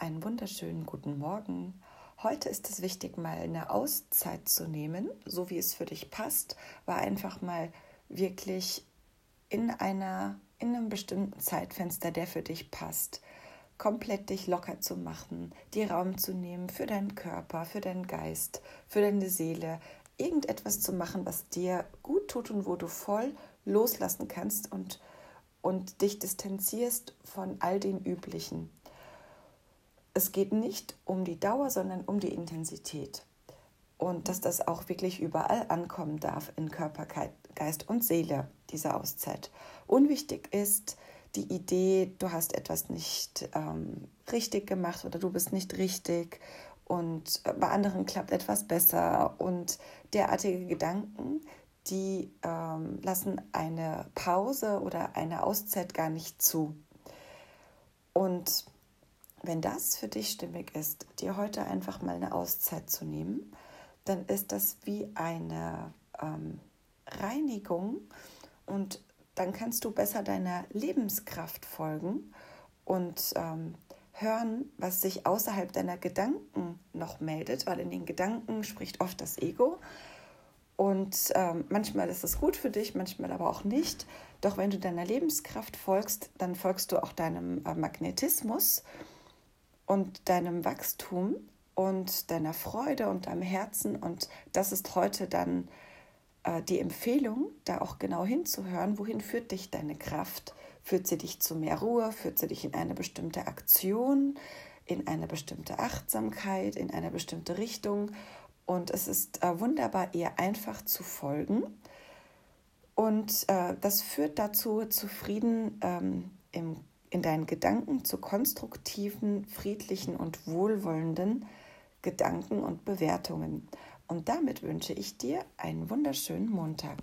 Einen wunderschönen guten Morgen. Heute ist es wichtig, mal eine Auszeit zu nehmen, so wie es für dich passt, war einfach mal wirklich in einem bestimmten Zeitfenster, der für dich passt, komplett dich locker zu machen, dir Raum zu nehmen für deinen Körper, für deinen Geist, für deine Seele, irgendetwas zu machen, was dir gut tut und wo du voll loslassen kannst und dich distanzierst von all dem Üblichen. Es geht nicht um die Dauer, sondern um die Intensität. Und dass das auch wirklich überall ankommen darf in Körper, Geist und Seele, diese Auszeit. Unwichtig ist die Idee, du hast etwas nicht richtig gemacht oder du bist nicht richtig und bei anderen klappt etwas besser. Und derartige Gedanken, die lassen eine Pause oder eine Auszeit gar nicht zu. Und wenn das für dich stimmig ist, dir heute einfach mal eine Auszeit zu nehmen, dann ist das wie eine Reinigung und dann kannst du besser deiner Lebenskraft folgen und hören, was sich außerhalb deiner Gedanken noch meldet, weil in den Gedanken spricht oft das Ego und manchmal ist es gut für dich, manchmal aber auch nicht. Doch wenn du deiner Lebenskraft folgst, dann folgst du auch deinem Magnetismus und deinem Wachstum und deiner Freude und deinem Herzen. Und das ist heute dann die Empfehlung, da auch genau hinzuhören, wohin führt dich deine Kraft? Führt sie dich zu mehr Ruhe? Führt sie dich in eine bestimmte Aktion, in eine bestimmte Achtsamkeit, in eine bestimmte Richtung? Und es ist wunderbar, ihr einfach zu folgen. Und das führt dazu, zu Frieden in deinen Gedanken zu konstruktiven, friedlichen und wohlwollenden Gedanken und Bewertungen. Und damit wünsche ich dir einen wunderschönen Montag.